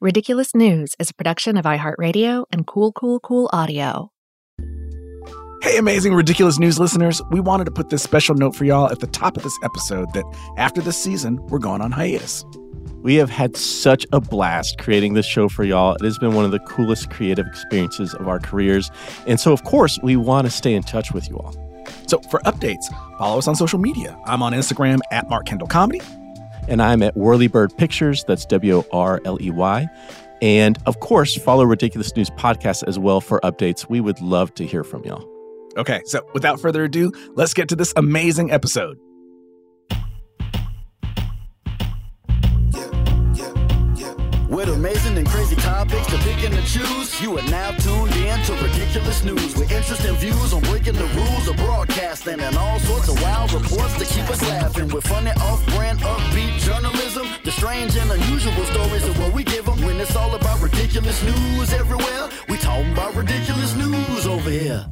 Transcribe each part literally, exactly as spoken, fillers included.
Ridiculous News is a production of iHeartRadio and Cool Cool Cool Audio. Hey, amazing Ridiculous News listeners. We wanted to put this special note for y'all at the top of this episode that after this season, we're going on hiatus. We have had such a blast creating this show for y'all. It has been one of the coolest creative experiences of our careers. And so, of course, we want to stay in touch with you all. So for updates, follow us on social media. I'm on Instagram at Mark Kendall Comedy. And I'm at Whirlybird Pictures. That's W O R L E Y. And, of course, follow Ridiculous News Podcast as well for updates. We would love to hear from y'all. Okay, so without further ado, let's get to this amazing episode. With amazing and crazy topics to pick and to choose, you are now tuned in to Ridiculous News, with interest and views on breaking the rules of broadcasting and all sorts of wild reports to keep us laughing. With funny, off-brand, upbeat journalism, the strange and unusual stories of what we give them. When it's all about ridiculous news everywhere, we talking about ridiculous news over here.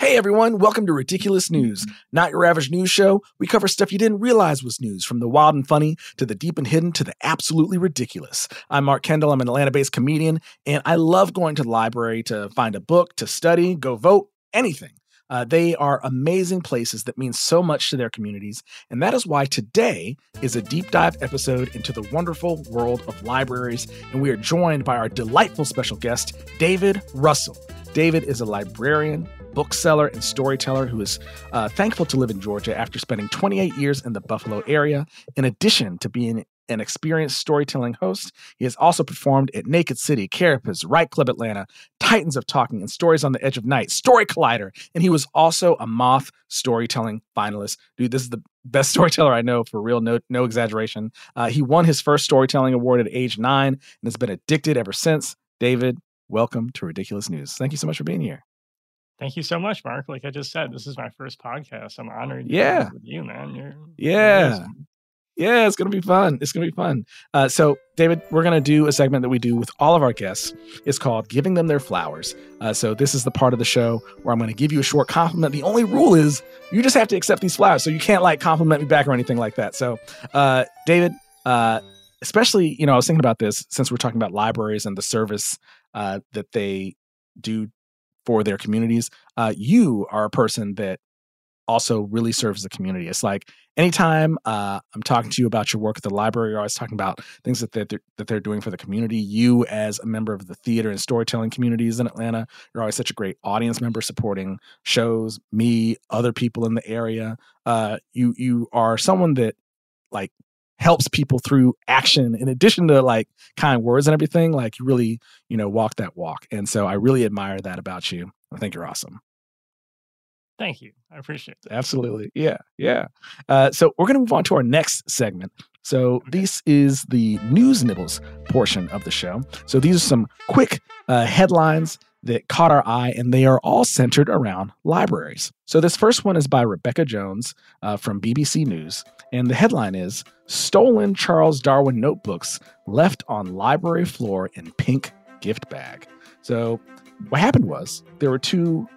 Hey everyone, welcome to Ridiculous News, not your average news show. We cover stuff you didn't realize was news, from the wild and funny to the deep and hidden to the absolutely ridiculous. I'm Mark Kendall, I'm an Atlanta-based comedian, and I love going to the library to find a book, to study, go vote, anything. Uh, they are amazing places that mean so much to their communities, and that is why today is a deep dive episode into the wonderful world of libraries, and we are joined by our delightful special guest, David Russell. David is a librarian, bookseller, and storyteller who is uh, thankful to live in Georgia after spending twenty-eight years in the Buffalo area. In addition to being an experienced storytelling host, he has also performed at Naked City, Carapace, Write Club Atlanta, Titans of Talking, and Stories on the Edge of Night, Story Collider, and he was also a Moth Storytelling finalist. Dude, this is the best storyteller I know, for real, no, no exaggeration. Uh, he won his first storytelling award at age nine and has been addicted ever since. David, welcome to Ridiculous News. Thank you so much for being here. Thank you so much, Mark. Like I just said, this is my first podcast. I'm honored yeah. to be with you, man. You're, yeah. You're awesome. Yeah, it's going to be fun. It's going to be fun. Uh, so, David, we're going to do a segment that we do with all of our guests. It's called Giving Them Their Flowers. Uh, so this is the part of the show where I'm going to give you a short compliment. The only rule is you just have to accept these flowers. So you can't, like, compliment me back or anything like that. So, uh, David, uh, especially, you know, I was thinking about this since we're talking about libraries and the service uh, that they do for their communities. Uh, you are a person that also really serves the community. It's like anytime uh, I'm talking to you about your work at the library, you're always talking about things that they're, that they're doing for the community. You, as a member of the theater and storytelling communities in Atlanta, you're always such a great audience member supporting shows, me, other people in the area. Uh, you you are someone that, like, helps people through action in addition to, like, kind words and everything. Like, you really, you know, walk that walk. And so I really admire that about you. I think you're awesome. Thank you. I appreciate it. Absolutely. Yeah. Yeah. Uh, so we're going to move on to our next segment. So okay. This is the news nibbles portion of the show. So these are some quick uh, headlines that caught our eye, and they are all centered around libraries. So this first one is by Rebecca Jones uh, from B B C News, and the headline is, Stolen Charles Darwin Notebooks Left on Library Floor in Pink Gift Bag. So what happened was there were two,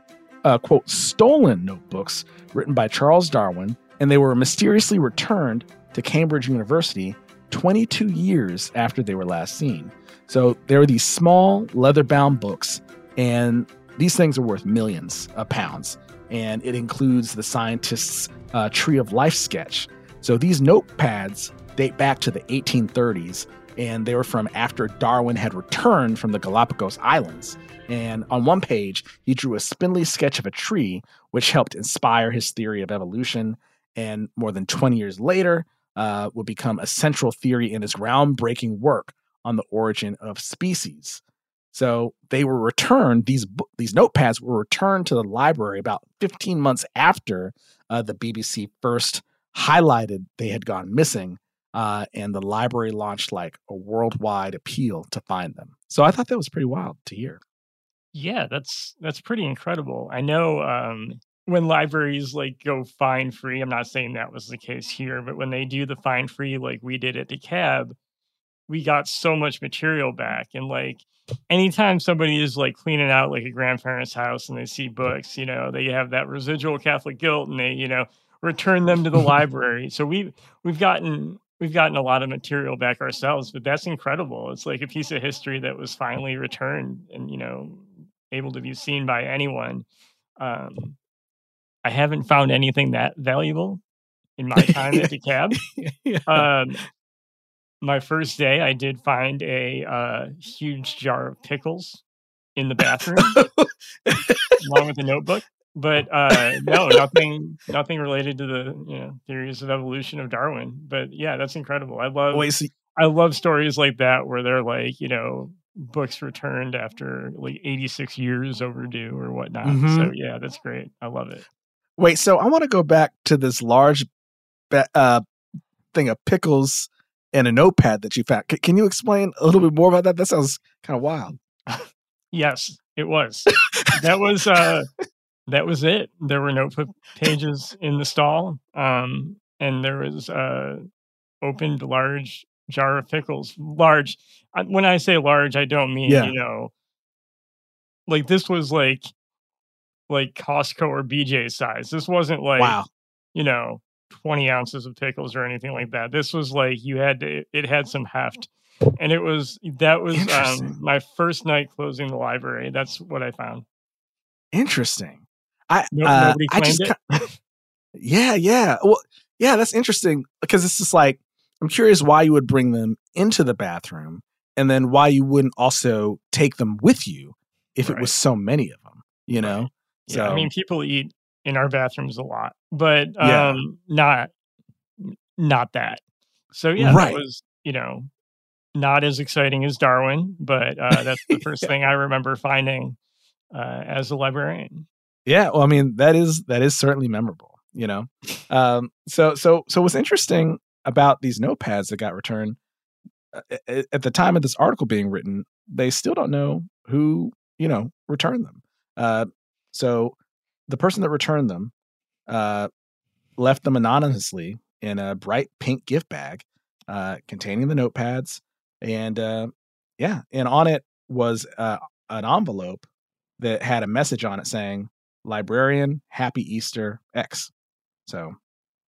uh, quote, stolen notebooks written by Charles Darwin, and they were mysteriously returned to Cambridge University twenty-two years after they were last seen. So there were these small leather-bound books, and these things are worth millions of pounds. And it includes the scientist's uh, Tree of Life sketch. So these notepads date back to the eighteen thirties, and they were from after Darwin had returned from the Galapagos Islands. And on one page, he drew a spindly sketch of a tree, which helped inspire his theory of evolution. And more than twenty years later, uh, would become a central theory in his groundbreaking work on the origin of species. So they were returned, these these notepads were returned to the library about fifteen months after uh, the B B C first highlighted they had gone missing, uh, and the library launched like a worldwide appeal to find them. So I thought that was pretty wild to hear. Yeah, that's that's pretty incredible. I know um, when libraries like go find free, I'm not saying that was the case here, but when they do the find free like we did at DeKalb, we got so much material back. And like anytime somebody is like cleaning out like a grandparent's house and they see books, you know, they have that residual Catholic guilt and they, you know, return them to the library. So we've, we've gotten, we've gotten a lot of material back ourselves, but that's incredible. It's like a piece of history that was finally returned and, you know, able to be seen by anyone. Um, I haven't found anything that valuable in my time at DeKalb. yeah. Um, My first day, I did find a uh, huge jar of pickles in the bathroom, along with a notebook. But uh, no, nothing, nothing related to the you know, theories of evolution of Darwin. But yeah, that's incredible. I love, Wait, see- I love stories like that where they're like, you know, books returned after like eighty-six years overdue or whatnot. Mm-hmm. So yeah, that's great. I love it. Wait, so I want to go back to this large be- uh, thing of pickles and a notepad that you found. C- can you explain a little bit more about that? That sounds kind of wild. Yes, it was. that was uh, that was it. There were notebook pages in the stall, um, and there was uh, opened large jar of pickles. Large. When I say large, I don't mean yeah. you know, like this was like like Costco or B J size. This wasn't like wow. you know. twenty ounces of pickles or anything like that. This was like you had to, it had some heft, and it was that was um, my first night closing the library. That's what I found. Interesting. I no, uh, nobody claimed I just it? Kind of, yeah yeah well yeah that's interesting because it's just like I'm curious why you would bring them into the bathroom and then why you wouldn't also take them with you if right. it was so many of them. You know. Right. Yeah, so I mean, people eat in our bathrooms a lot, but um, yeah. not, not that. So yeah, right. that was, you know, not as exciting as Darwin, but uh, that's the first yeah. thing I remember finding uh, as a librarian. Yeah. Well, I mean, that is, that is certainly memorable, you know? Um, so, so, so what's interesting about these notepads that got returned uh, at the time of this article being written, they still don't know who, you know, returned them. Uh, so, The person that returned them uh, left them anonymously in a bright pink gift bag uh, containing the notepads. And uh, yeah, and on it was uh, an envelope that had a message on it saying, Librarian, Happy Easter, X. So,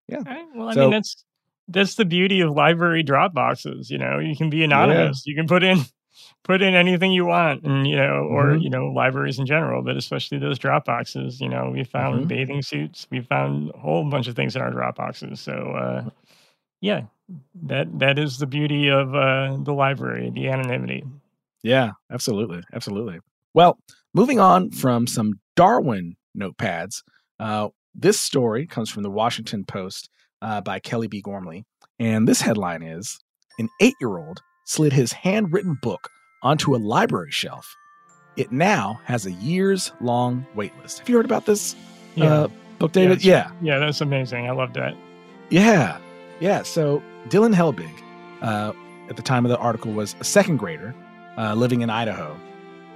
yeah. Right. Well, I so, mean, that's that's the beauty of library drop boxes. You know, you can be anonymous. Yeah. You can put in. Put in anything you want, and you know, or mm-hmm. you know, libraries in general, but especially those drop boxes. You know, we found mm-hmm. bathing suits, we found a whole bunch of things in our drop boxes. So, uh, yeah, that that is the beauty of uh, the library, the anonymity. Yeah, absolutely, absolutely. Well, moving on from some Darwin notepads, uh, this story comes from the Washington Post uh, by Kelly B. Gormley, and this headline is: An eight-year-old slid his handwritten book onto a library shelf. It now has a years-long wait list. Have you heard about this yeah. uh, book, David? Yeah. Yeah, yeah, that's amazing. I loved that. Yeah. Yeah, so Dylan Helbig, uh, at the time of the article, was a second grader uh, living in Idaho.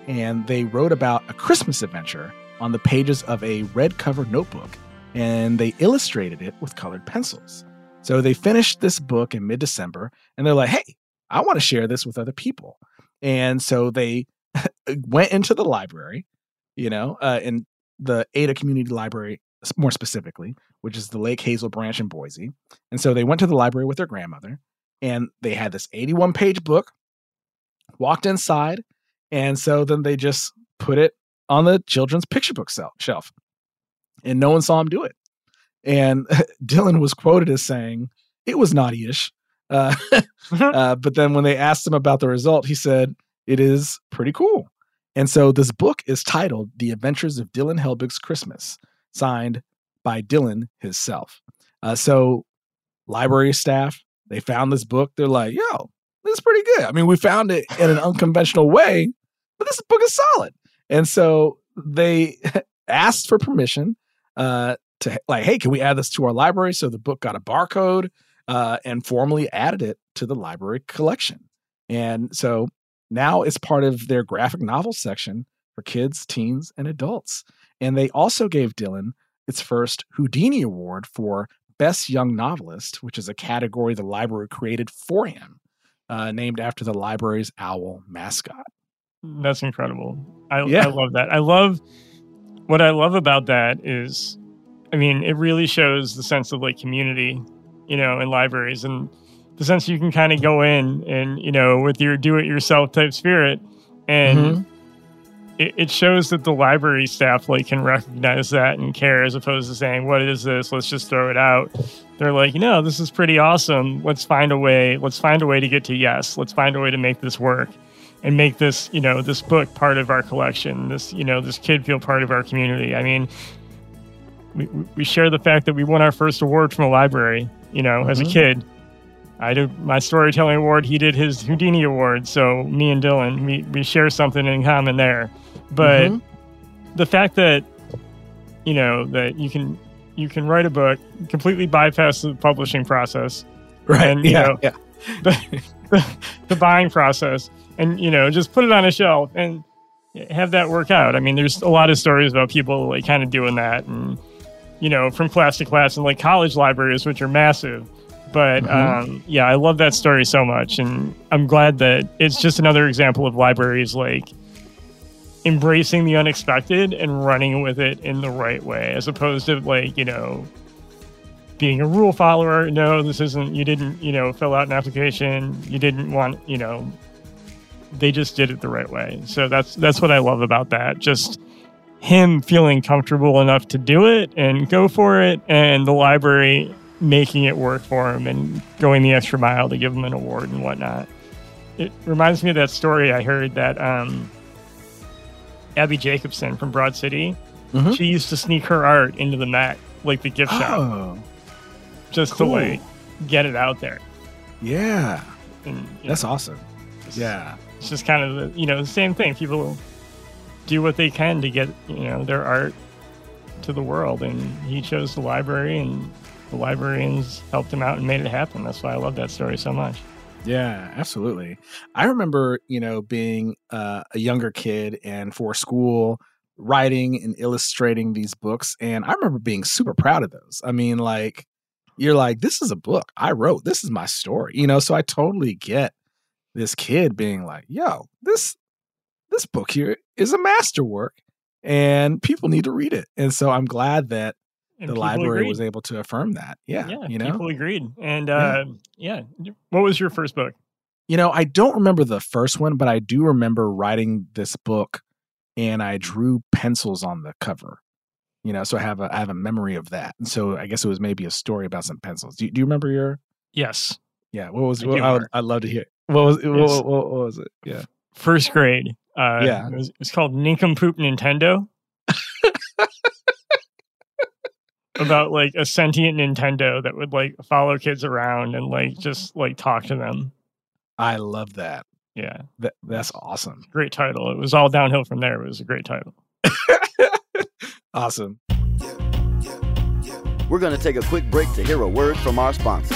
and they wrote about a Christmas adventure on the pages of a red-covered notebook, and they illustrated it with colored pencils. So they finished this book in mid-December, and they're like, hey, I want to share this with other people. And so they went into the library, you know, uh, in the Ada Community Library, more specifically, which is the Lake Hazel branch in Boise. And so they went to the library with their grandmother, and they had this eighty-one page book, walked inside, and so then they just put it on the children's picture book shelf, and no one saw him do it. And Dylan was quoted as saying, it was naughty-ish. Uh, uh, but then when they asked him about the result, he said, it is pretty cool. And so this book is titled The Adventures of Dylan Helbig's Christmas, signed by Dylan himself. Uh, so library staff, they found this book. They're like, yo, this is pretty good. I mean, we found it in an unconventional way, but this book is solid. And so they asked for permission uh, to like, hey, can we add this to our library? So the book got a barcode uh, and formally added it to the library collection. And so now it's part of their graphic novel section for kids, teens, and adults. And they also gave Dylan its first Houdini Award for Best Young Novelist, which is a category the library created for him, uh, named after the library's owl mascot. That's incredible. I, yeah. I love that. I love what I love about that is, I mean, it really shows the sense of like community, you know, in libraries, and the sense you can kind of go in and, you know, with your do it yourself type spirit. And mm-hmm. it, it shows that the library staff like can recognize that and care, as opposed to saying, what is this? Let's just throw it out. They're like, you know, this is pretty awesome. Let's find a way. Let's find a way to get to yes. Let's find a way to make this work. And make this, you know, this book part of our collection. This, you know, this kid feel part of our community. I mean, we we share the fact that we won our first award from a library. You know, mm-hmm. as a kid, I did my storytelling award. He did his Houdini award. So me and Dylan, we we share something in common there. But mm-hmm. the fact that, you know, that you can you can write a book, completely bypass the publishing process, right? And, yeah, you know, yeah. the, the, the buying process. And, you know, just put it on a shelf and have that work out. I mean, there's a lot of stories about people like kind of doing that and, you know, from class to class and like college libraries, which are massive. But mm-hmm. um, yeah, I love that story so much. And I'm glad that it's just another example of libraries like embracing the unexpected and running with it in the right way, as opposed to like, you know, being a rule follower. No, this isn't, you didn't, you know, fill out an application. You didn't want, you know, they just did it the right way. So that's that's what I love about that. Just him feeling comfortable enough to do it and go for it, and the library making it work for him and going the extra mile to give him an award and whatnot. It reminds me of that story I heard that um, Abby Jacobson from Broad City, mm-hmm. she used to sneak her art into the Met, like the gift oh, shop, just cool. to like get it out there. Yeah. And, you that's know, awesome. Just, yeah. It's just kind of, the, you know, the same thing. People do what they can to get, you know, their art to the world. And he chose the library, and the librarians helped him out and made it happen. That's why I love that story so much. Yeah, absolutely. I remember, you know, being uh, a younger kid and for school writing and illustrating these books. And I remember being super proud of those. I mean, like, you're like, this is a book I wrote. This is my story, you know, so I totally get this kid being like, yo, this this book here is a masterwork and people need to read it. And so I'm glad that and the library agreed. was able to affirm that. Yeah. yeah you know? People agreed. And uh, yeah. yeah. What was your first book? You know, I don't remember the first one, but I do remember writing this book and I drew pencils on the cover. You know, so I have a I have a memory of that. And so I guess it was maybe a story about some pencils. Do, do you remember your? Yes. Yeah. What was what, I would, I'd love to hear. What was it? What, what, what was it? Yeah. First grade. Uh, yeah. It was, it's called Nincompoop Nintendo. About like a sentient Nintendo that would like follow kids around and like just like talk to them. I love that. Yeah. That, that's awesome. Great title. It was all downhill from there. It was a great title. Awesome. Yeah, yeah, yeah. We're going to take a quick break to hear a word from our sponsor.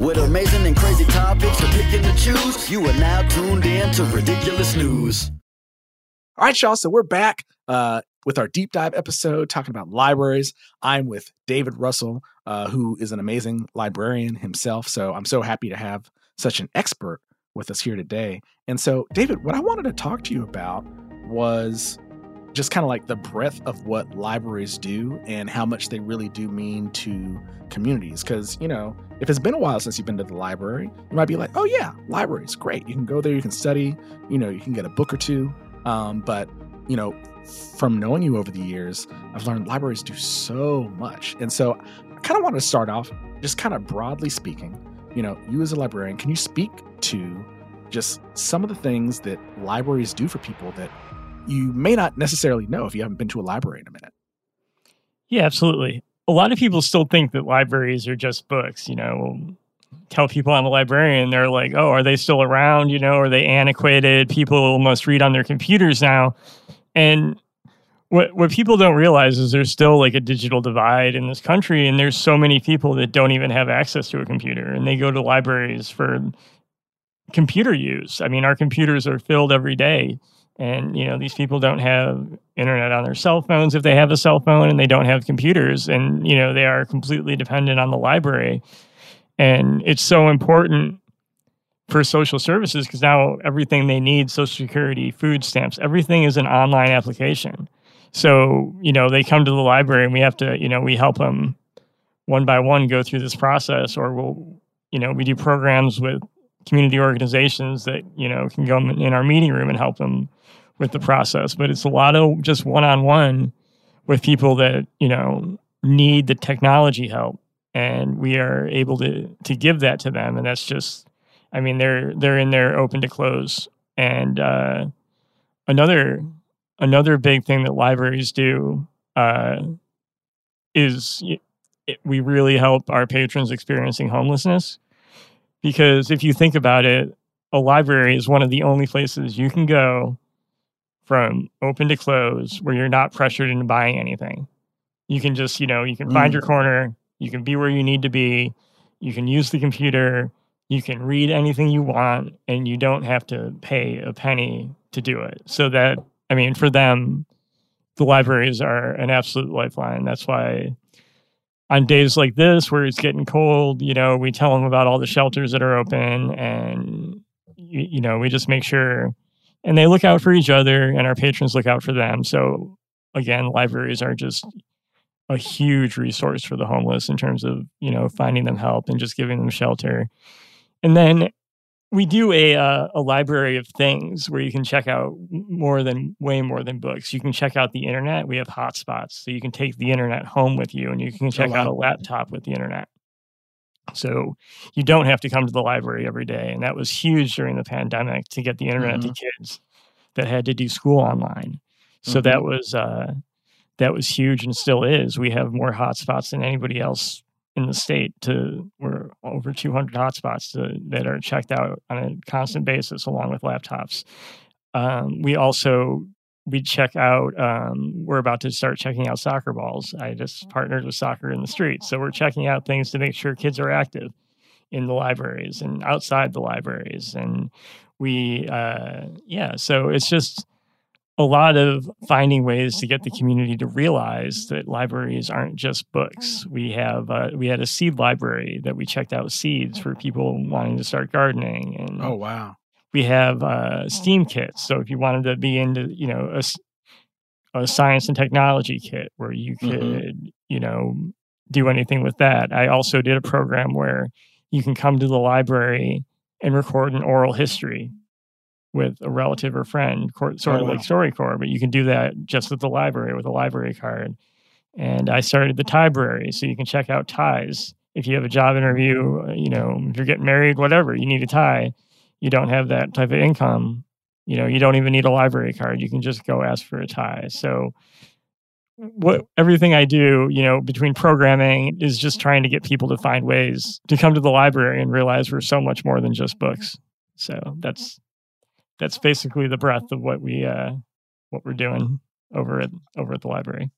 With amazing and crazy topics to pick and to choose, you are now tuned in to Ridiculous News. All right, y'all. So we're back uh, with our deep dive episode talking about libraries. I'm with David Russell, uh, who is an amazing librarian himself. So I'm so happy to have such an expert with us here today. And so, David, what I wanted to talk to you about was just kind of like the breadth of what libraries do and how much they really do mean to communities. Because, you know, if it's been a while since you've been to the library, you might be like, oh, yeah, libraries, great. You can go there, you can study, you know, you can get a book or two. Um, but, you know, from knowing you over the years, I've learned libraries do so much. And so I kind of want to start off just kind of broadly speaking, you know, you as a librarian, can you speak to just some of the things that libraries do for people that you may not necessarily know if you haven't been to a library in a minute? Yeah, absolutely. A lot of people still think that libraries are just books. You know, tell people I'm a librarian, they're like, oh, are they still around? You know, are they antiquated? People must read on their computers now. And what what people don't realize is there's still like a digital divide in this country, and there's so many people that don't even have access to a computer, and they go to libraries for computer use. I mean, our computers are filled every day. And, you know, these people don't have internet on their cell phones if they have a cell phone, and they don't have computers, and, you know, they are completely dependent on the library. And it's so important for social services because now everything they need, Social Security, food stamps, everything is an online application. So, you know, they come to the library and we have to, you know, we help them one by one go through this process, or we'll, you know, we do programs with community organizations that, you know, can go in our meeting room and help them with the process. But it's a lot of just one-on-one with people that, you know, need the technology help, and we are able to to give that to them. And that's just, I mean, they're they're in there open to close. And uh, another another big thing that libraries do uh, is it, we really help our patrons experiencing homelessness. Because if you think about it, a library is one of the only places you can go from open to close where you're not pressured into buying anything. You can just, you know, you can find mm. your corner. You can be where you need to be. You can use the computer. You can read anything you want, and you don't have to pay a penny to do it. So that, I mean, for them, the libraries are an absolute lifeline. That's why on days like this where it's getting cold, you know, we tell them about all the shelters that are open, and, you, you know, we just make sure, and they look out for each other, and our patrons look out for them. So again, libraries are just a huge resource for the homeless in terms of, you know, finding them help and just giving them shelter. And then we do a, uh, a library of things where you can check out more than, way more than books. You can check out the internet. We have hotspots. So you can take the internet home with you, and you can check out a laptop with the internet. So you don't have to come to the library every day. And that was huge during the pandemic to get the internet mm-hmm. to kids that had to do school online. So mm-hmm. that was, uh, that was huge and still is. We have more hotspots than anybody else in the state. To we're over two hundred hotspots to, that are checked out on a constant basis, along with laptops. Um, we also we check out. Um, we're about to start checking out soccer balls. I just partnered with Soccer in the Streets, so we're checking out things to make sure kids are active in the libraries and outside the libraries. And we, uh, yeah, so it's just a lot of finding ways to get the community to realize that libraries aren't just books. We have, uh, we had a seed library that we checked out seeds for people wanting to start gardening. And oh, wow. We have uh, STEAM kits. So if you wanted to be into, you know, a, a science and technology kit where you could, mm-hmm. you know, do anything with that. I also did a program where you can come to the library and record an oral history with a relative or friend, sort of like StoryCorps, but you can do that just at the library with a library card. And I started the Tiebrary, so you can check out ties. If you have a job interview, you know, if you're getting married, whatever, you need a tie. You don't have that type of income. You know, you don't even need a library card. You can just go ask for a tie. So what everything I do, you know, between programming is just trying to get people to find ways to come to the library and realize we're so much more than just books. So that's that's basically the breadth of what we uh, what we're doing over at over at the library.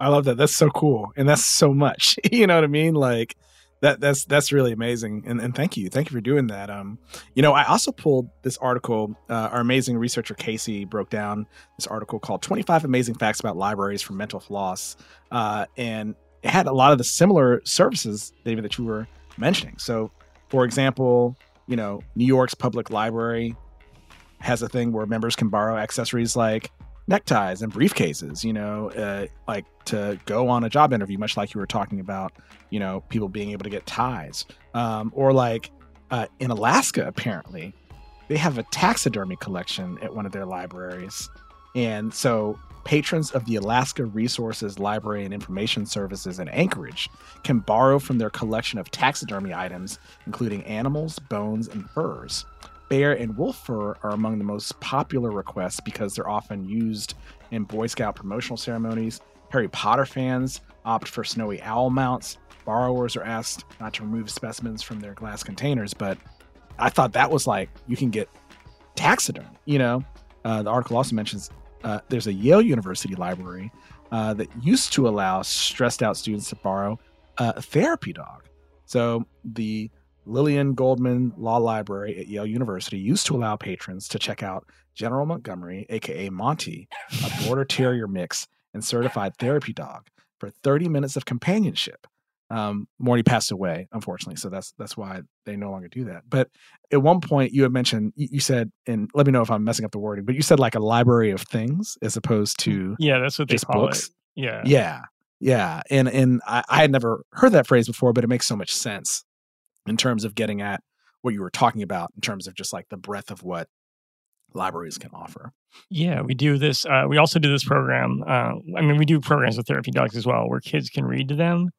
I love that. That's so cool, and that's so much. You know what I mean? Like that. That's that's really amazing. And and thank you, thank you for doing that. Um, you know, I also pulled this article. Uh, our amazing researcher Casey broke down this article called twenty-five Amazing Facts About Libraries for Mental Floss," uh, and it had a lot of the similar services, David, that you were mentioning. So, for example, you know, New York's public library has a thing where members can borrow accessories like neckties and briefcases, you know, uh, like to go on a job interview, much like you were talking about, you know, people being able to get ties. Um, or like uh, in Alaska, apparently, they have a taxidermy collection at one of their libraries. And so patrons of the Alaska Resources Library and Information Services in Anchorage can borrow from their collection of taxidermy items, including animals, bones, and furs. Bear and wolf fur are among the most popular requests because they're often used in Boy Scout promotional ceremonies. Harry Potter fans opt for snowy owl mounts. Borrowers are asked not to remove specimens from their glass containers. But I thought that was like, you can get taxidermy, you know? Uh, the article also mentions uh, there's a Yale University library uh, that used to allow stressed out students to borrow uh, a therapy dog. So the Lillian Goldman Law Library at Yale University used to allow patrons to check out General Montgomery, a k a. Monty, a border terrier mix and certified therapy dog for thirty minutes of companionship. Um, Morty passed away, unfortunately, so that's that's why they no longer do that. But at one point you had mentioned, you, you said, and let me know if I'm messing up the wording, but you said like a library of things as opposed to yeah, that's what just they call books. It. Yeah. Yeah. Yeah. And, and I, I had never heard that phrase before, but it makes so much sense in terms of getting at what you were talking about in terms of just like the breadth of what libraries can offer. Yeah, we do this. Uh, we also do this program. Uh, I mean, we do programs with therapy dogs as well, where kids can read to them,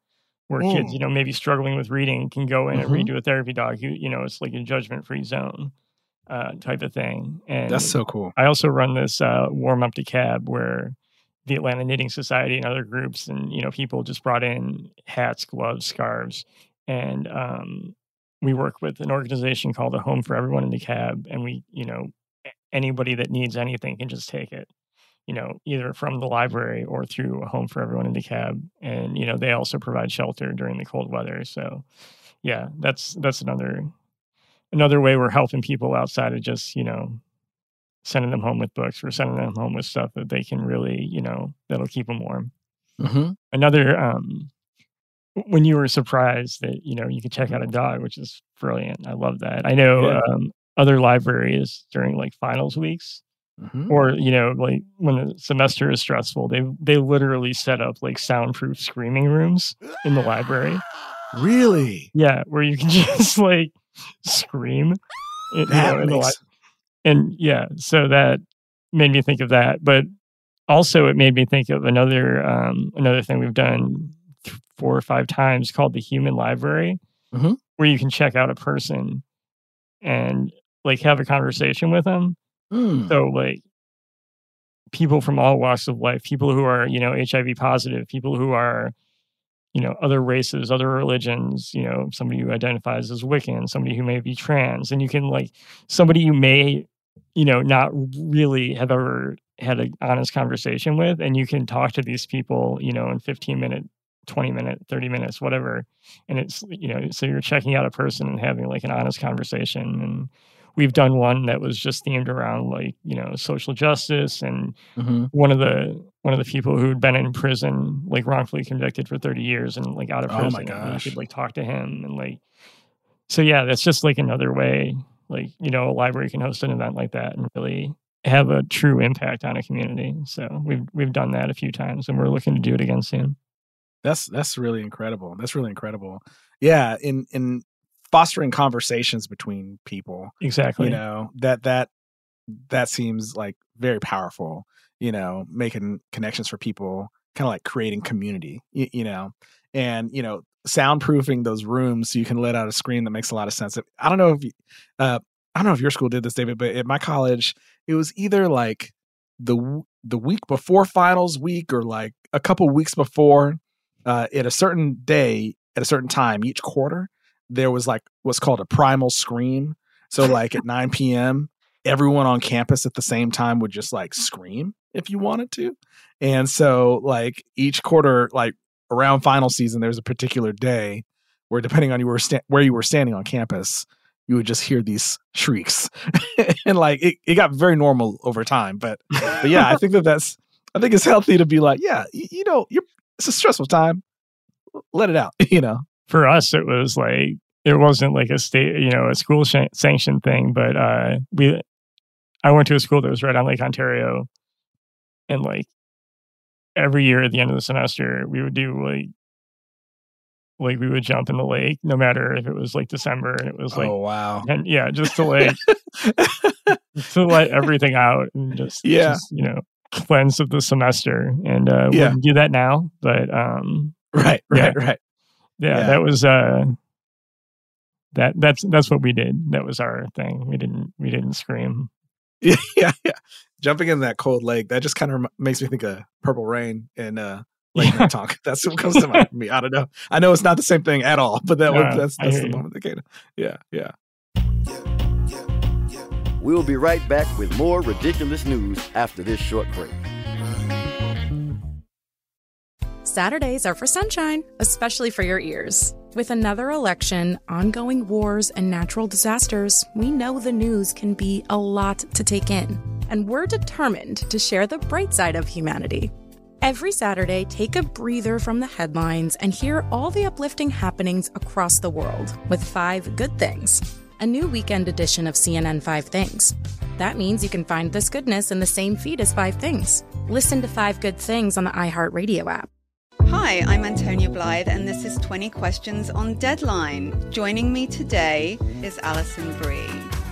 where mm. kids, you know, maybe struggling with reading can go in mm-hmm. and read to a therapy dog. You, you know, it's like a judgment-free zone uh, type of thing. And that's so cool. I also run this uh, Warm Up DeKalb where the Atlanta Knitting Society and other groups and, you know, people just brought in hats, gloves, scarves. And um, we work with an organization called A Home for Everyone in DeKalb. And we, you know, anybody that needs anything can just take it, you know, either from the library or through A Home for Everyone in DeKalb. And, you know, they also provide shelter during the cold weather. So, yeah, that's that's another another way we're helping people outside of just, you know, sending them home with books. We're sending them home with stuff that they can really, you know, that'll keep them warm. Mm-hmm. Another... um when you were surprised that, you know, you could check out a dog, which is brilliant. I love that. I know yeah. um, other libraries during like finals weeks mm-hmm. or, you know, like when the semester is stressful, they they literally set up like soundproof screaming rooms in the library. Really? Yeah. Where you can just like scream. In, that you know, in makes... the li- and yeah, so that made me think of that. But also it made me think of another um, another thing we've done four or five times called the Human Library, mm-hmm. where you can check out a person and like have a conversation with them. Mm. So like people from all walks of life, people who are, you know, H I V positive, people who are, you know, other races, other religions, you know, somebody who identifies as Wiccan, somebody who may be trans, and you can, like, somebody you may, you know, not really have ever had an honest conversation with, and you can talk to these people, you know, in fifteen minutes, twenty minutes, thirty minutes, whatever. And it's, you know, so you're checking out a person and having, like, an honest conversation. And we've done one that was just themed around, like, you know, social justice. And mm-hmm. one of the one of the people who'd been in prison, like, wrongfully convicted for thirty years and, like, out of prison. Oh my gosh. You could, like, talk to him. And, like, so yeah, that's just, like, another way, like, you know, a library can host an event like that and really have a true impact on a community. So we've we've done that a few times, and we're looking to do it again soon. That's that's really incredible. That's really incredible. Yeah, in in fostering conversations between people. Exactly. You know, that that that seems like very powerful, you know, making connections for people, kind of like creating community, you, you know. And, you know, soundproofing those rooms so you can let out a scream that makes a lot of sense. I don't know if you, uh I don't know if your school did this, David, but at my college, it was either like the the week before finals week or like a couple weeks before. Uh, at a certain day, at a certain time each quarter, there was like what's called a primal scream. So like at nine p.m., everyone on campus at the same time would just like scream if you wanted to. And so like each quarter, like around final season, there was a particular day where depending on you were sta- where you were standing on campus, you would just hear these shrieks. And like it, it got very normal over time. But, but yeah, I think that that's, I think it's healthy to be like, yeah, you, you know, you're, it's a stressful time. Let it out, you know. For us, it was like, it wasn't like a state, you know, a school sh- sanctioned thing, but uh, we, I went to a school that was right on Lake Ontario, and like every year at the end of the semester, we would do like, like we would jump in the lake, no matter if it was like December, and it was like, oh wow, and yeah, just to like to let everything out and just, yeah, just, you know, cleanse of the semester. And uh yeah. wouldn't do that now, but um right right yeah. right yeah, yeah that was uh that that's that's what we did. That was our thing. We didn't we didn't scream. Yeah yeah, yeah. Jumping in that cold lake, that just kind of rem- makes me think of Purple Rain and uh Lake yeah. Talk. That's what comes to mind for me. I don't know, I know it's not the same thing at all, but that no, was that's that's the you. moment that came. yeah yeah We will be right back with more Ridiculous News after this short break. Saturdays are for sunshine, especially for your ears. With another election, ongoing wars, and natural disasters, we know the news can be a lot to take in. And we're determined to share the bright side of humanity. Every Saturday, take a breather from the headlines and hear all the uplifting happenings across the world with Five Good Things, a new weekend edition of C N N Five Things. That means you can find this goodness in the same feed as Five Things. Listen to Five Good Things on the iHeartRadio app. Hi, I'm Antonia Blythe, and this is twenty questions on Deadline. Joining me today is Alison Bree.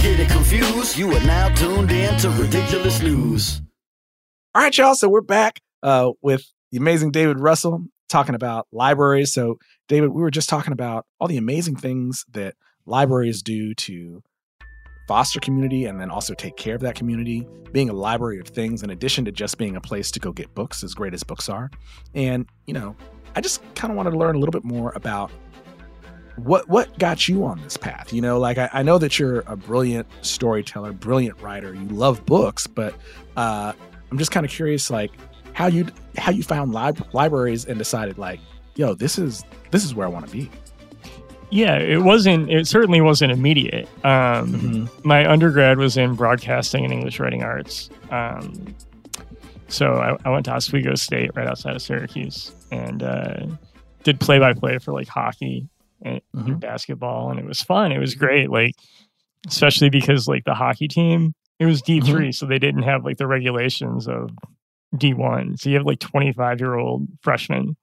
Get it confused. You are now tuned in to Ridiculous News. All right, y'all. So we're back uh, with the amazing David Russell talking about libraries. So, David, we were just talking about all the amazing things that libraries do to foster community and then also take care of that community. Being a library of things, in addition to just being a place to go get books, as great as books are. And, you know, I just kind of wanted to learn a little bit more about What what got you on this path? You know, like I, I know that you're a brilliant storyteller, brilliant writer. You love books, but uh, I'm just kind of curious, like, how you how you found li- libraries and decided like, yo, this is this is where I want to be. Yeah, it wasn't. It certainly wasn't immediate. Um, mm-hmm. My undergrad was in broadcasting and English writing arts. Um, so I, I went to Oswego State right outside of Syracuse and uh, did play-by-play for like hockey and mm-hmm. basketball, and it was fun. It was great, like especially because like the hockey team, it was D three, mm-hmm. so they didn't have like the regulations of D one. So you have like twenty-five-year-old freshmen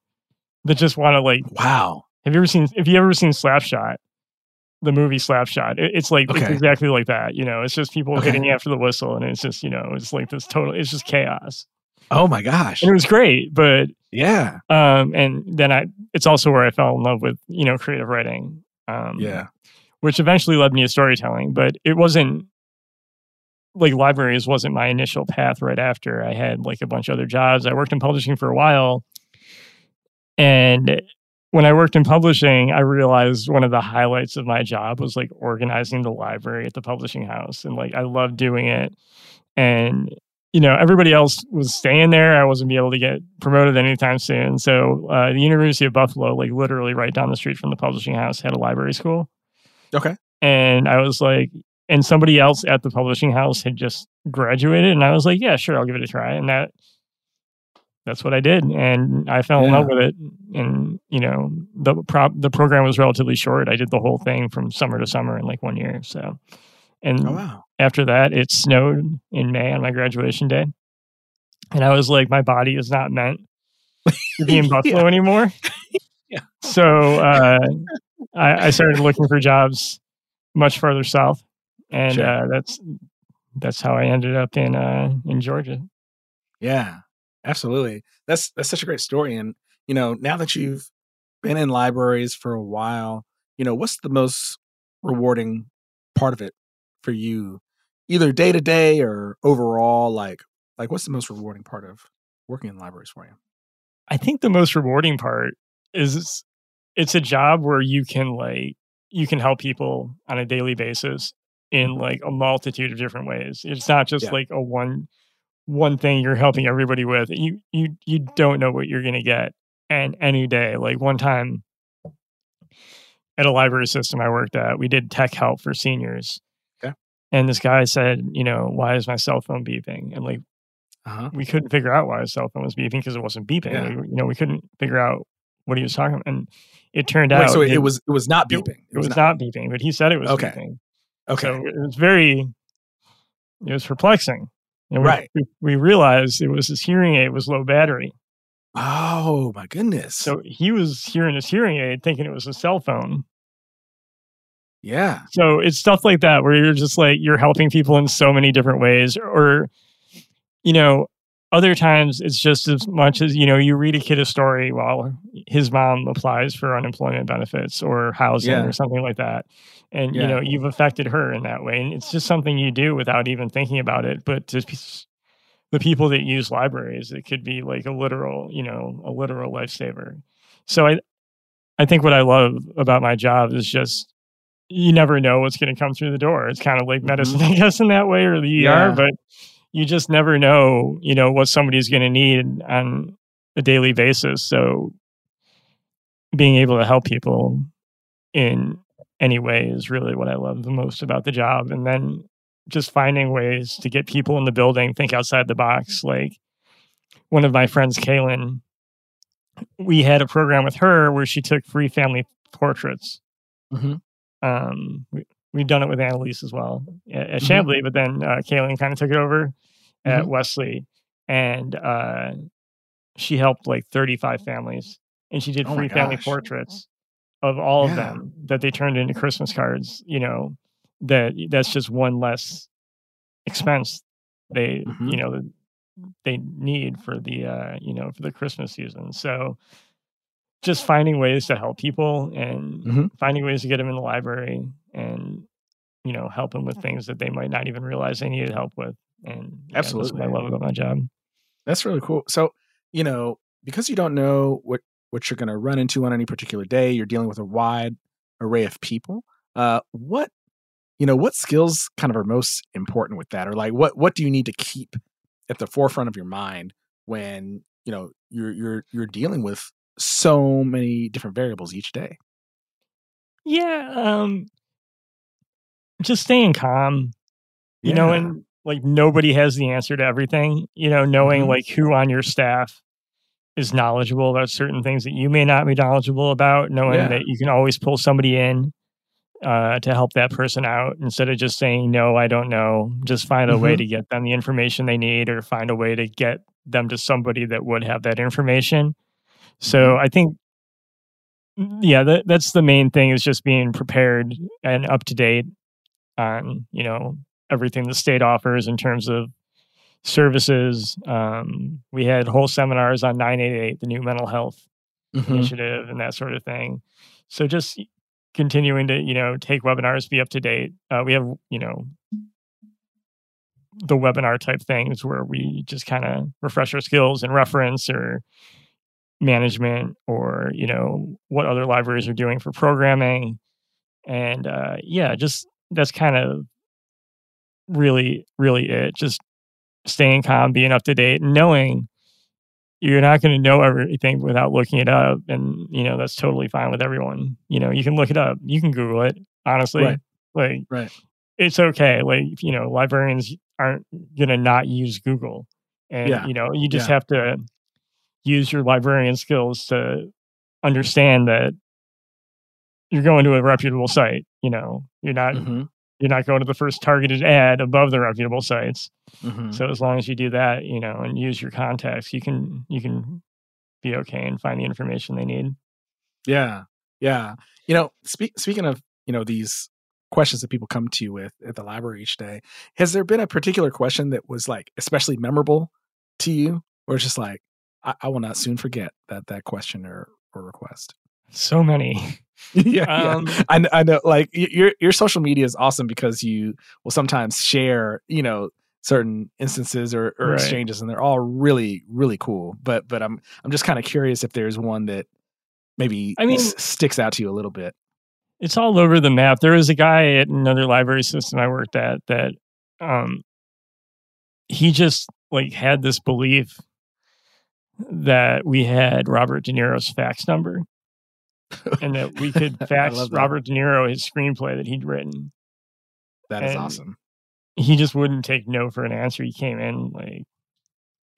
that just want to like wow. Have you ever seen? If you ever seen Slap Shot, the movie Slap Shot, it, it's like okay. it's exactly like that. You know, it's just people okay. hitting after the whistle, and it's just you know, it's like this total. It's just chaos. Oh my gosh! And it was great, but yeah. Um, and then I, it's also where I fell in love with you know creative writing. Um, yeah, which eventually led me to storytelling, but it wasn't like libraries wasn't my initial path. Right after I had like a bunch of other jobs, I worked in publishing for a while, and. When I worked in publishing, I realized one of the highlights of my job was like organizing the library at the publishing house. And like, I loved doing it. And, you know, everybody else was staying there. I wasn't be able to get promoted anytime soon. So uh, the University of Buffalo, like literally right down the street from the publishing house, had a library school. Okay. And I was like, and somebody else at the publishing house had just graduated. And I was like, yeah, sure, I'll give it a try. And that That's what I did, and I fell yeah. in love with it. And you know, the prop the program was relatively short. I did the whole thing from summer to summer in like one year. So, and oh, wow. after that, it snowed in May on my graduation day, and I was like, my body is not meant to be in Buffalo yeah. anymore. yeah. So uh, I, I started looking for jobs much farther south, and sure. uh, that's that's how I ended up in uh, in Georgia. Yeah. Absolutely. That's that's such a great story. And, you know, now that you've been in libraries for a while, you know, what's the most rewarding part of it for you, either day to day or overall? Like, like what's the most rewarding part of working in libraries for you? I think the most rewarding part is it's, it's a job where you can like you can help people on a daily basis in like a multitude of different ways. It's not just yeah. like a one. one thing you're helping everybody with. You you you don't know what you're going to get and any day. Like one time at a library system I worked at, we did tech help for seniors. Okay. And this guy said, you know, why is my cell phone beeping? And like, uh-huh. we couldn't figure out why his cell phone was beeping because it wasn't beeping. Yeah. Like, you know, we couldn't figure out what he was talking about. And it turned Wait, out. So it, it was, it was not beeping. It, it was, was not. not beeping, but he said it was okay. beeping. Okay. So it was very, it was perplexing. And we, right. we realized it was his hearing aid was low battery. Oh, my goodness. So he was hearing his hearing aid thinking it was a cell phone. Yeah. So it's stuff like that where you're just like, you're helping people in so many different ways. Or, you know, other times it's just as much as, you know, you read a kid a story while his mom applies for unemployment benefits or housing yeah. or something like that. And, yeah. you know, you've affected her in that way. And it's just something you do without even thinking about it. But to the people that use libraries, it could be like a literal, you know, a literal lifesaver. So I I think what I love about my job is just you never know what's going to come through the door. It's kind of like medicine, I guess, in that way or the yeah. E R. But you just never know, you know, what somebody's going to need on a daily basis. So being able to help people in any way is really what I love the most about the job. And then just finding ways to get people in the building, think outside the box. Like one of my friends, Kaylin, we had a program with her where she took free family portraits. Mm-hmm. Um, we, we've done it with Annalise as well at, at mm-hmm. Chamblee, but then uh, Kaylin kind of took it over mm-hmm. at Wesley. And uh, she helped like thirty-five families. And she did oh free family portraits. Of all yeah. of them that they turned into Christmas cards, you know, that that's just one less expense they, mm-hmm. you know, they need for the, uh, you know, for the Christmas season. So just finding ways to help people and mm-hmm. finding ways to get them in the library and, you know, help them with things that they might not even realize they needed help with. And yeah, absolutely. That's what I love about my job. That's really cool. So, you know, because you don't know what, what you're going to run into on any particular day. You're dealing with a wide array of people. Uh, what, you know, what skills kind of are most important with that? Or like, what, what do you need to keep at the forefront of your mind when, you know, you're you're you're dealing with so many different variables each day. Yeah, um, just staying calm, you yeah. know, and like nobody has the answer to everything, you know, knowing mm-hmm. like who on your staff is knowledgeable about certain things that you may not be knowledgeable about, knowing yeah. that you can always pull somebody in uh, to help that person out instead of just saying, no, I don't know, just find a mm-hmm. way to get them the information they need or find a way to get them to somebody that would have that information. So I think, yeah, that, that's the main thing is just being prepared and up to date on, you know, everything the state offers in terms of services. Um, we had whole seminars on nine eight eight, the new mental health mm-hmm. initiative and that sort of thing. So just continuing to, you know, take webinars, be up to date. Uh, we have, you know, the webinar type things where we just kind of refresh our skills and reference or management or, you know, what other libraries are doing for programming. And uh, yeah, just that's kind of really, really it. Just staying calm, being up to date, and knowing you're not going to know everything without looking it up. And, you know, that's totally fine with everyone. You know, you can look it up. You can Google it, honestly. Right. Like, right. It's okay. Like, you know, librarians aren't going to not use Google. And, yeah. you know, you just yeah. have to use your librarian skills to understand that you're going to a reputable site. You know, you're not... Mm-hmm. You're not going to the first targeted ad above the reputable sites. Mm-hmm. So as long as you do that, you know, and use your contacts, you can you can be okay and find the information they need. Yeah, yeah. You know, spe- speaking of, you know, these questions that people come to you with at the library each day, has there been a particular question that was like especially memorable to you, or just like I, I will not soon forget that that question or or request? So many. yeah, um, yeah. I, I know. Like your your social media is awesome because you will sometimes share, you know, certain instances or, or right. exchanges, and they're all really, really cool. But but I'm I'm just kind of curious if there's one that maybe I mean, s- sticks out to you a little bit. It's all over the map. There was a guy at another library system I worked at that um, he just like had this belief that we had Robert De Niro's fax number. And that we could fax Robert De Niro his screenplay that he'd written. That is and awesome. He just wouldn't take no for an answer. He came in like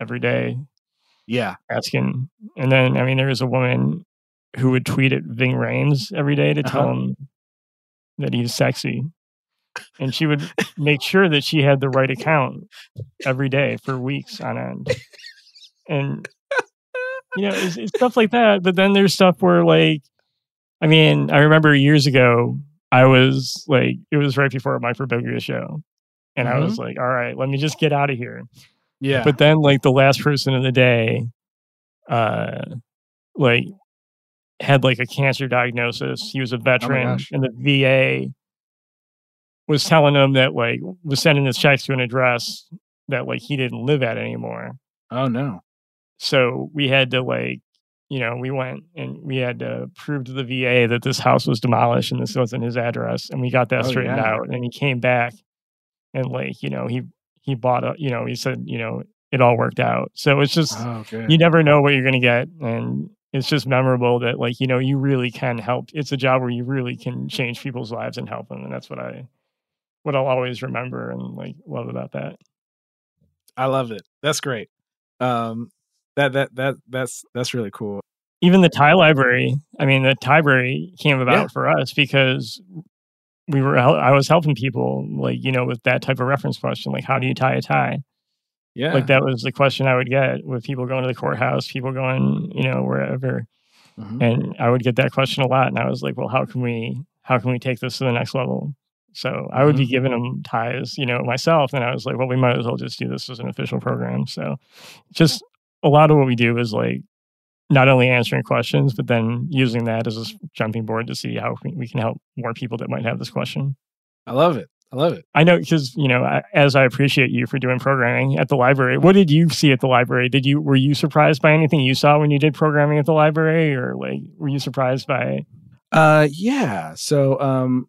every day. Yeah. Asking. And then, I mean, there was a woman who would tweet at Ving Rhames every day to tell uh-huh. him that he's sexy. And she would make sure that she had the right account every day for weeks on end. And, you know, it's, it's stuff like that. But then there's stuff where like, I mean, I remember years ago, I was like, it was right before my Microbiglia show. And mm-hmm. I was like, all right, let me just get out of here. Yeah. But then like the last person of the day, uh, like had like a cancer diagnosis. He was a veteran oh and the V A was telling him that like, was sending his checks to an address that like he didn't live at anymore. Oh no. So we had to like, you know, we went and we had to prove to the V A that this house was demolished and this wasn't his address. And we got that oh, straightened yeah. out. And he came back and like, you know, he, he bought a, you know, he said, you know, it all worked out. So it's just, oh, you never know what you're going to get. And it's just memorable that like, you know, you really can help. It's a job where you really can change people's lives and help them. And that's what I, what I'll always remember and like love about that. I love it. That's great. Um, That that that that's that's really cool. Even the Thai library, I mean, the Thai library came about yeah. for us because we were. I was helping people, like you know, with that type of reference question, like how do you tie a tie? Yeah, like that was the question I would get with people going to the courthouse, people going, you know, wherever, mm-hmm. and I would get that question a lot. And I was like, well, how can we how can we take this to the next level? So mm-hmm. I would be giving them ties, you know, myself, and I was like, well, we might as well just do this as an official program. So just. A lot of what we do is like not only answering questions, but then using that as a jumping board to see how we can help more people that might have this question. I love it. I love it. I know because, you know, I, as I appreciate you for doing programming at the library, what did you see at the library? Did you, were you surprised by anything you saw when you did programming at the library or like, were you surprised by? Uh, yeah. So um,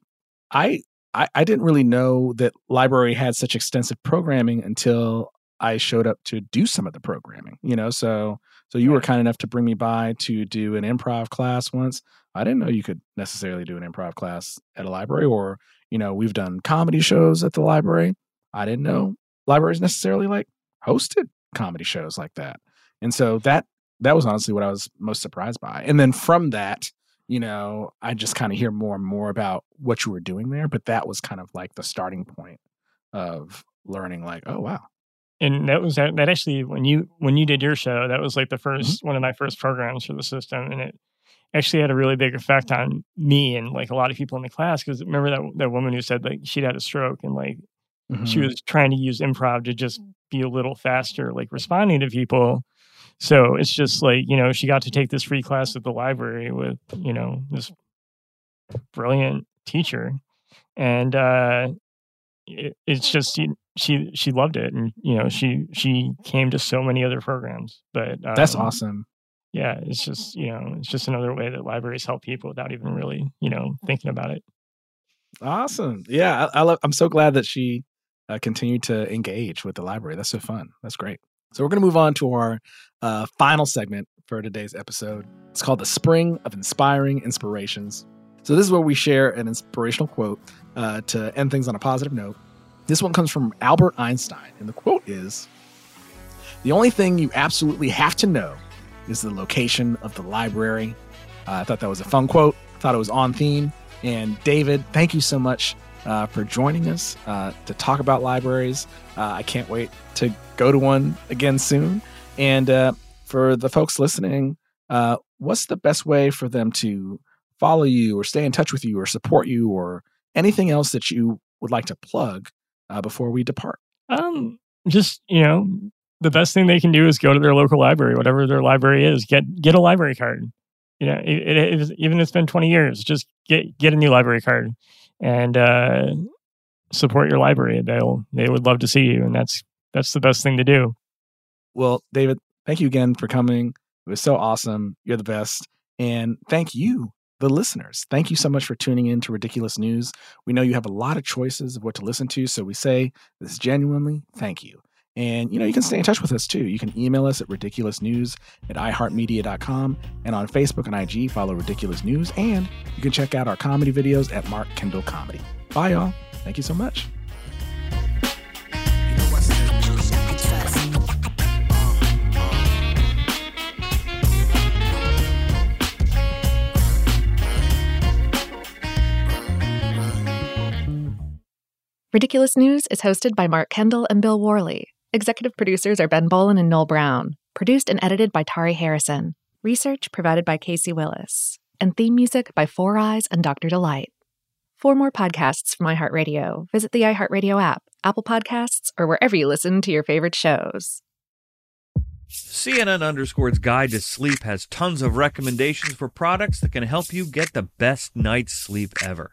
I, I, I didn't really know that library had such extensive programming until I showed up to do some of the programming, you know, so so you were kind enough to bring me by to do an improv class once. I didn't know you could necessarily do an improv class at a library, or, you know, we've done comedy shows at the library. I didn't know libraries necessarily like hosted comedy shows like that. And so that that was honestly what I was most surprised by. And then from that, you know, I just kind of hear more and more about what you were doing there. But that was kind of like the starting point of learning, like, oh, wow. And that was that actually when you when you did your show, that was like the first mm-hmm. one of my first programs for the system. And it actually had a really big effect on me and like a lot of people in the class. Because remember that that woman who said like she'd had a stroke and like mm-hmm. she was trying to use improv to just be a little faster, like responding to people. So it's just like, you know, she got to take this free class at the library with, you know, this brilliant teacher. And uh, it, it's just... You, She she loved it, and you know she she came to so many other programs. But um, that's awesome. Yeah, it's just you know it's just another way that libraries help people without even really you know thinking about it. Awesome. Yeah, I, I love. I'm so glad that she uh, continued to engage with the library. That's so fun. That's great. So we're gonna move on to our uh, final segment for today's episode. It's called the Spring of Inspiring Inspirations. So this is where we share an inspirational quote uh, to end things on a positive note. This one comes from Albert Einstein, and the quote is, "The only thing you absolutely have to know is the location of the library." Uh, I thought that was a fun quote. I thought it was on theme. And David, thank you so much uh, for joining us uh, to talk about libraries. Uh, I can't wait to go to one again soon. And uh, for the folks listening, uh, what's the best way for them to follow you or stay in touch with you or support you or anything else that you would like to plug? Uh, before we depart? Um, just, you know, the best thing they can do is go to their local library, whatever their library is, get get a library card. You know, it, it, it, even if it's been twenty years, just get get a new library card and uh, support your library. They'll, they would love to see you. And that's, that's the best thing to do. Well, David, thank you again for coming. It was so awesome. You're the best. And thank you, the listeners. Thank you so much for tuning in to Ridiculous News. We know you have a lot of choices of what to listen to, so we say this genuinely, thank you. And, you know, you can stay in touch with us, too. You can email us at ridiculous news at i heart media dot com, and on Facebook and I G, follow Ridiculous News, and you can check out our comedy videos at Mark Kendall Comedy. Bye, y'all. Thank you so much. Ridiculous News is hosted by Mark Kendall and Bill Worley. Executive producers are Ben Bolin and Noel Brown. Produced and edited by Tari Harrison. Research provided by Casey Willis. And theme music by Four Eyes and Doctor Delight. For more podcasts from iHeartRadio, visit the iHeartRadio app, Apple Podcasts, or wherever you listen to your favorite shows. C N N Underscore's Guide to Sleep has tons of recommendations for products that can help you get the best night's sleep ever.